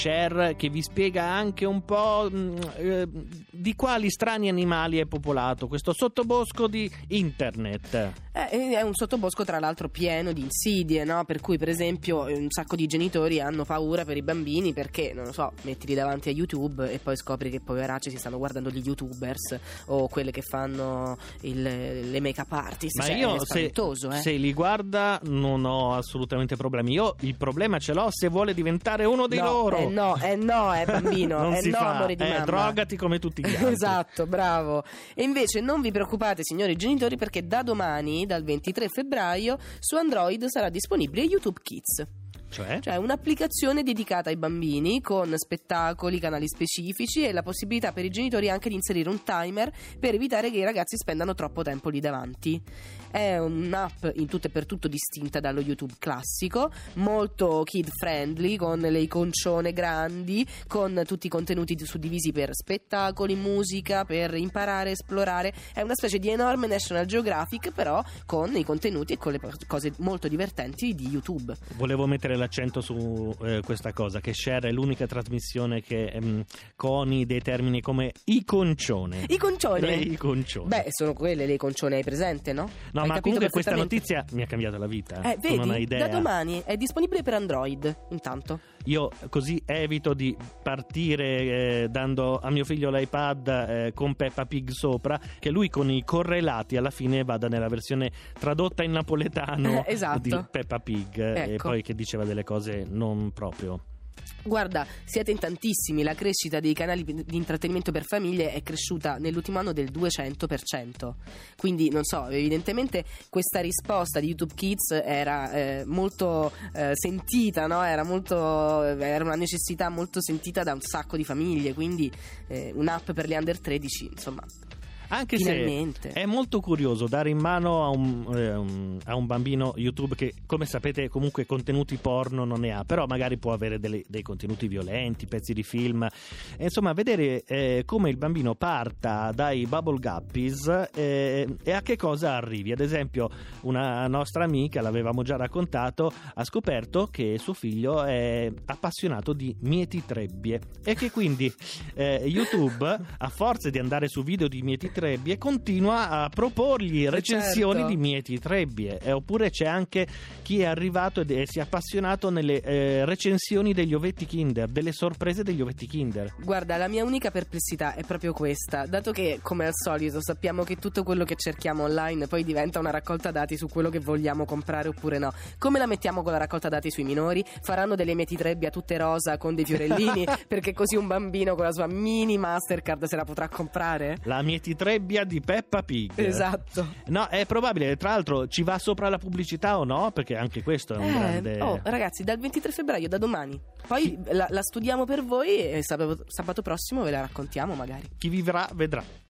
SHARE, che vi spiega anche un po' di quali strani animali è popolato questo sottobosco di internet. È un sottobosco tra l'altro pieno di insidie, no? Per cui per esempio un sacco di genitori hanno paura per i bambini perché, non lo so, mettili davanti a YouTube e poi scopri che poveracci si stanno guardando gli YouTubers o quelle che fanno le make-up artist. Ma io è spaventoso, se li guarda non ho assolutamente problemi. Io il problema ce l'ho se vuole diventare uno dei loro. Bambino, non si fa. Amore di mamma. Drogati come tutti gli altri. Esatto, bravo. E invece non vi preoccupate, signori genitori, perché da domani, dal 23 febbraio, su Android sarà disponibile YouTube Kids. Cioè un'applicazione dedicata ai bambini con spettacoli, canali specifici e la possibilità per i genitori anche di inserire un timer per evitare che i ragazzi spendano troppo tempo lì davanti. È un'app in tutto e per tutto distinta dallo YouTube classico, molto kid friendly, con le iconcione grandi, con tutti i contenuti suddivisi per spettacoli, musica, per imparare, esplorare. È una specie di enorme National Geographic, però con i contenuti e con le cose molto divertenti di YouTube. Volevo mettere l'accento su questa cosa, che SHARE è l'unica trasmissione che coni dei termini come iconcione. Iconcione? Beh, sono quelle le iconcione, hai presente, no? No, hai, ma comunque questa notizia mi ha cambiato la vita. Vedi, non hai idea. Da domani è disponibile per Android, intanto. Io così evito di partire dando a mio figlio l'iPad con Peppa Pig sopra, che lui con i correlati alla fine vada nella versione tradotta in napoletano di Peppa Pig, ecco. E poi che diceva delle cose non proprio. Guarda, siete in tantissimi, la crescita dei canali di intrattenimento per famiglie è cresciuta nell'ultimo anno del 200%, quindi non so, evidentemente questa risposta di YouTube Kids era molto sentita, no? Era una necessità molto sentita da un sacco di famiglie, quindi un'app per le under 13, insomma. Anche finalmente. Se è molto curioso dare in mano a un bambino YouTube che, come sapete, comunque contenuti porno non ne ha, però magari può avere dei contenuti violenti, pezzi di film, insomma vedere come il bambino parta dai Bubble Guppies e a che cosa arrivi. Ad esempio una nostra amica, l'avevamo già raccontato, ha scoperto che suo figlio è appassionato di mietitrebbie e che quindi YouTube, a forza di andare su video di mietitrebbie, continua a proporgli recensioni di mieti trebbie, oppure c'è anche chi è arrivato e si è appassionato nelle recensioni degli ovetti Kinder, delle sorprese degli ovetti Kinder. Guarda, la mia unica perplessità è proprio questa, dato che come al solito sappiamo che tutto quello che cerchiamo online poi diventa una raccolta dati su quello che vogliamo comprare oppure no. Come la mettiamo con la raccolta dati sui minori? Faranno delle mieti trebbie tutte rosa con dei fiorellini perché così un bambino con la sua mini Mastercard se la potrà comprare? La mieti trebbia di Peppa Pig. Esatto. No, è probabile. Tra l'altro ci va sopra la pubblicità o no? Perché anche questo è un grande... Oh, ragazzi, dal 23 febbraio, da domani. Poi la studiamo per voi e sabato prossimo ve la raccontiamo magari. Chi vivrà vedrà.